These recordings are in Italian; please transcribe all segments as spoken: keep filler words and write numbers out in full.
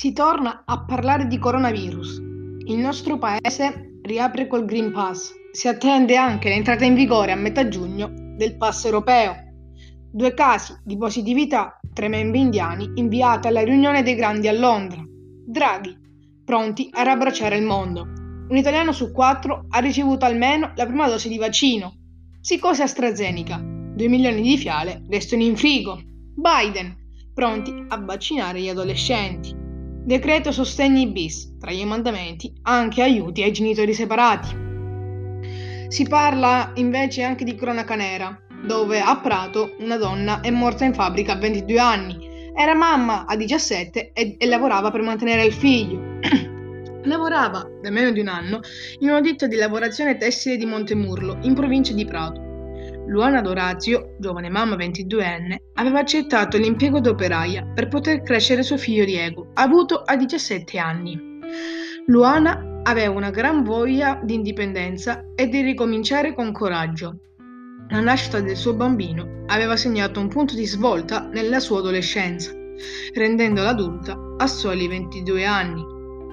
Si torna a parlare di coronavirus. Il nostro paese riapre col Green Pass. Si attende anche l'entrata in vigore a metà giugno del pass europeo. Due casi di positività tra i membri indiani inviati alla riunione dei grandi a Londra. Draghi, pronti a rabbracciare il mondo. Un italiano su quattro ha ricevuto almeno la prima dose di vaccino. Psicosi AstraZeneca. Due milioni di fiale restano in frigo. Biden, pronti a vaccinare gli adolescenti. Decreto sostegni bis, tra gli emendamenti anche aiuti ai genitori separati. Si parla invece anche di cronaca nera, dove a Prato una donna è morta in fabbrica a ventidue anni. Era mamma a diciassette e, e lavorava per mantenere il figlio. Lavorava da meno di un anno in una ditta di lavorazione tessile di Montemurlo, in provincia di Prato. Luana D'Orazio, giovane mamma ventiduenne, aveva accettato l'impiego d'operaia per poter crescere suo figlio Diego, avuto a diciassette anni. Luana aveva una gran voglia di indipendenza e di ricominciare con coraggio. La nascita del suo bambino aveva segnato un punto di svolta nella sua adolescenza, rendendola adulta a soli ventidue anni.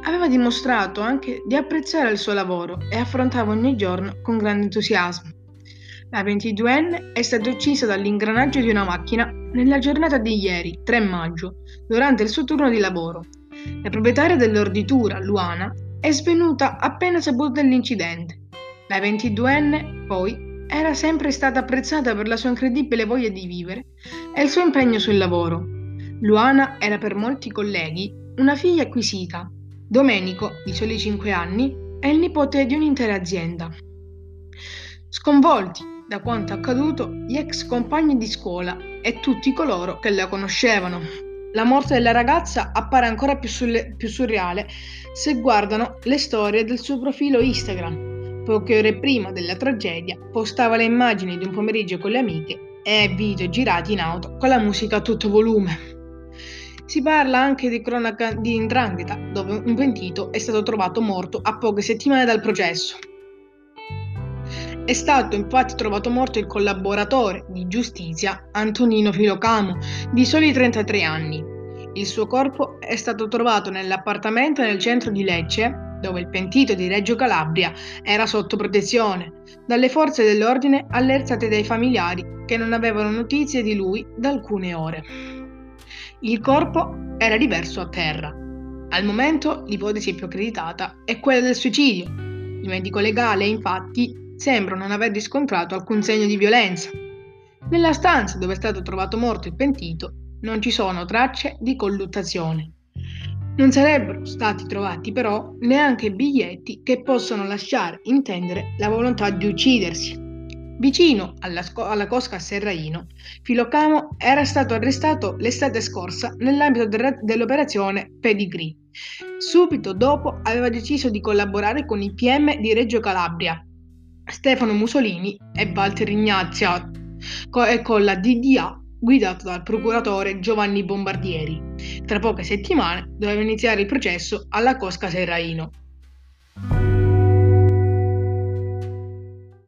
Aveva dimostrato anche di apprezzare il suo lavoro e affrontava ogni giorno con grande entusiasmo. La ventiduenne è stata uccisa dall'ingranaggio di una macchina nella giornata di ieri, tre maggio, durante il suo turno di lavoro. La proprietaria dell'orditura, Luana, è svenuta appena saputo dell'incidente. La ventiduenne, poi, era sempre stata apprezzata per la sua incredibile voglia di vivere e il suo impegno sul lavoro. Luana era per molti colleghi una figlia acquisita. Domenico, di soli cinque anni, è il nipote di un'intera azienda. Sconvolti da quanto accaduto, gli ex compagni di scuola e tutti coloro che la conoscevano. La morte della ragazza appare ancora più, sulle, più surreale se guardano le storie del suo profilo Instagram. Poche ore prima della tragedia postava le immagini di un pomeriggio con le amiche e video girati in auto con la musica a tutto volume. Si parla anche di cronaca di Ndrangheta, dove un pentito è stato trovato morto a poche settimane dal processo. È stato infatti trovato morto il collaboratore di giustizia Antonino Filocamo, di soli trentatré anni. Il suo corpo è stato trovato nell'appartamento nel centro di Lecce, dove il pentito di Reggio Calabria era sotto protezione dalle forze dell'ordine allertate dai familiari che non avevano notizie di lui da alcune ore. Il corpo era riverso a terra. Al momento l'ipotesi più accreditata è quella del suicidio. Il medico legale, infatti, sembra non aver riscontrato alcun segno di violenza. Nella stanza dove è stato trovato morto il pentito non ci sono tracce di colluttazione. Non sarebbero stati trovati però neanche biglietti che possono lasciare intendere la volontà di uccidersi. Vicino alla, sco- alla cosca a Serraino, Filocamo era stato arrestato l'estate scorsa nell'ambito de- dell'operazione Pedigree. Subito dopo aveva deciso di collaborare con i P M di Reggio Calabria, Stefano Mussolini e Walter Ignazio, e con la D D A guidata dal procuratore Giovanni Bombardieri. Tra poche settimane doveva iniziare il processo alla cosca Serraino.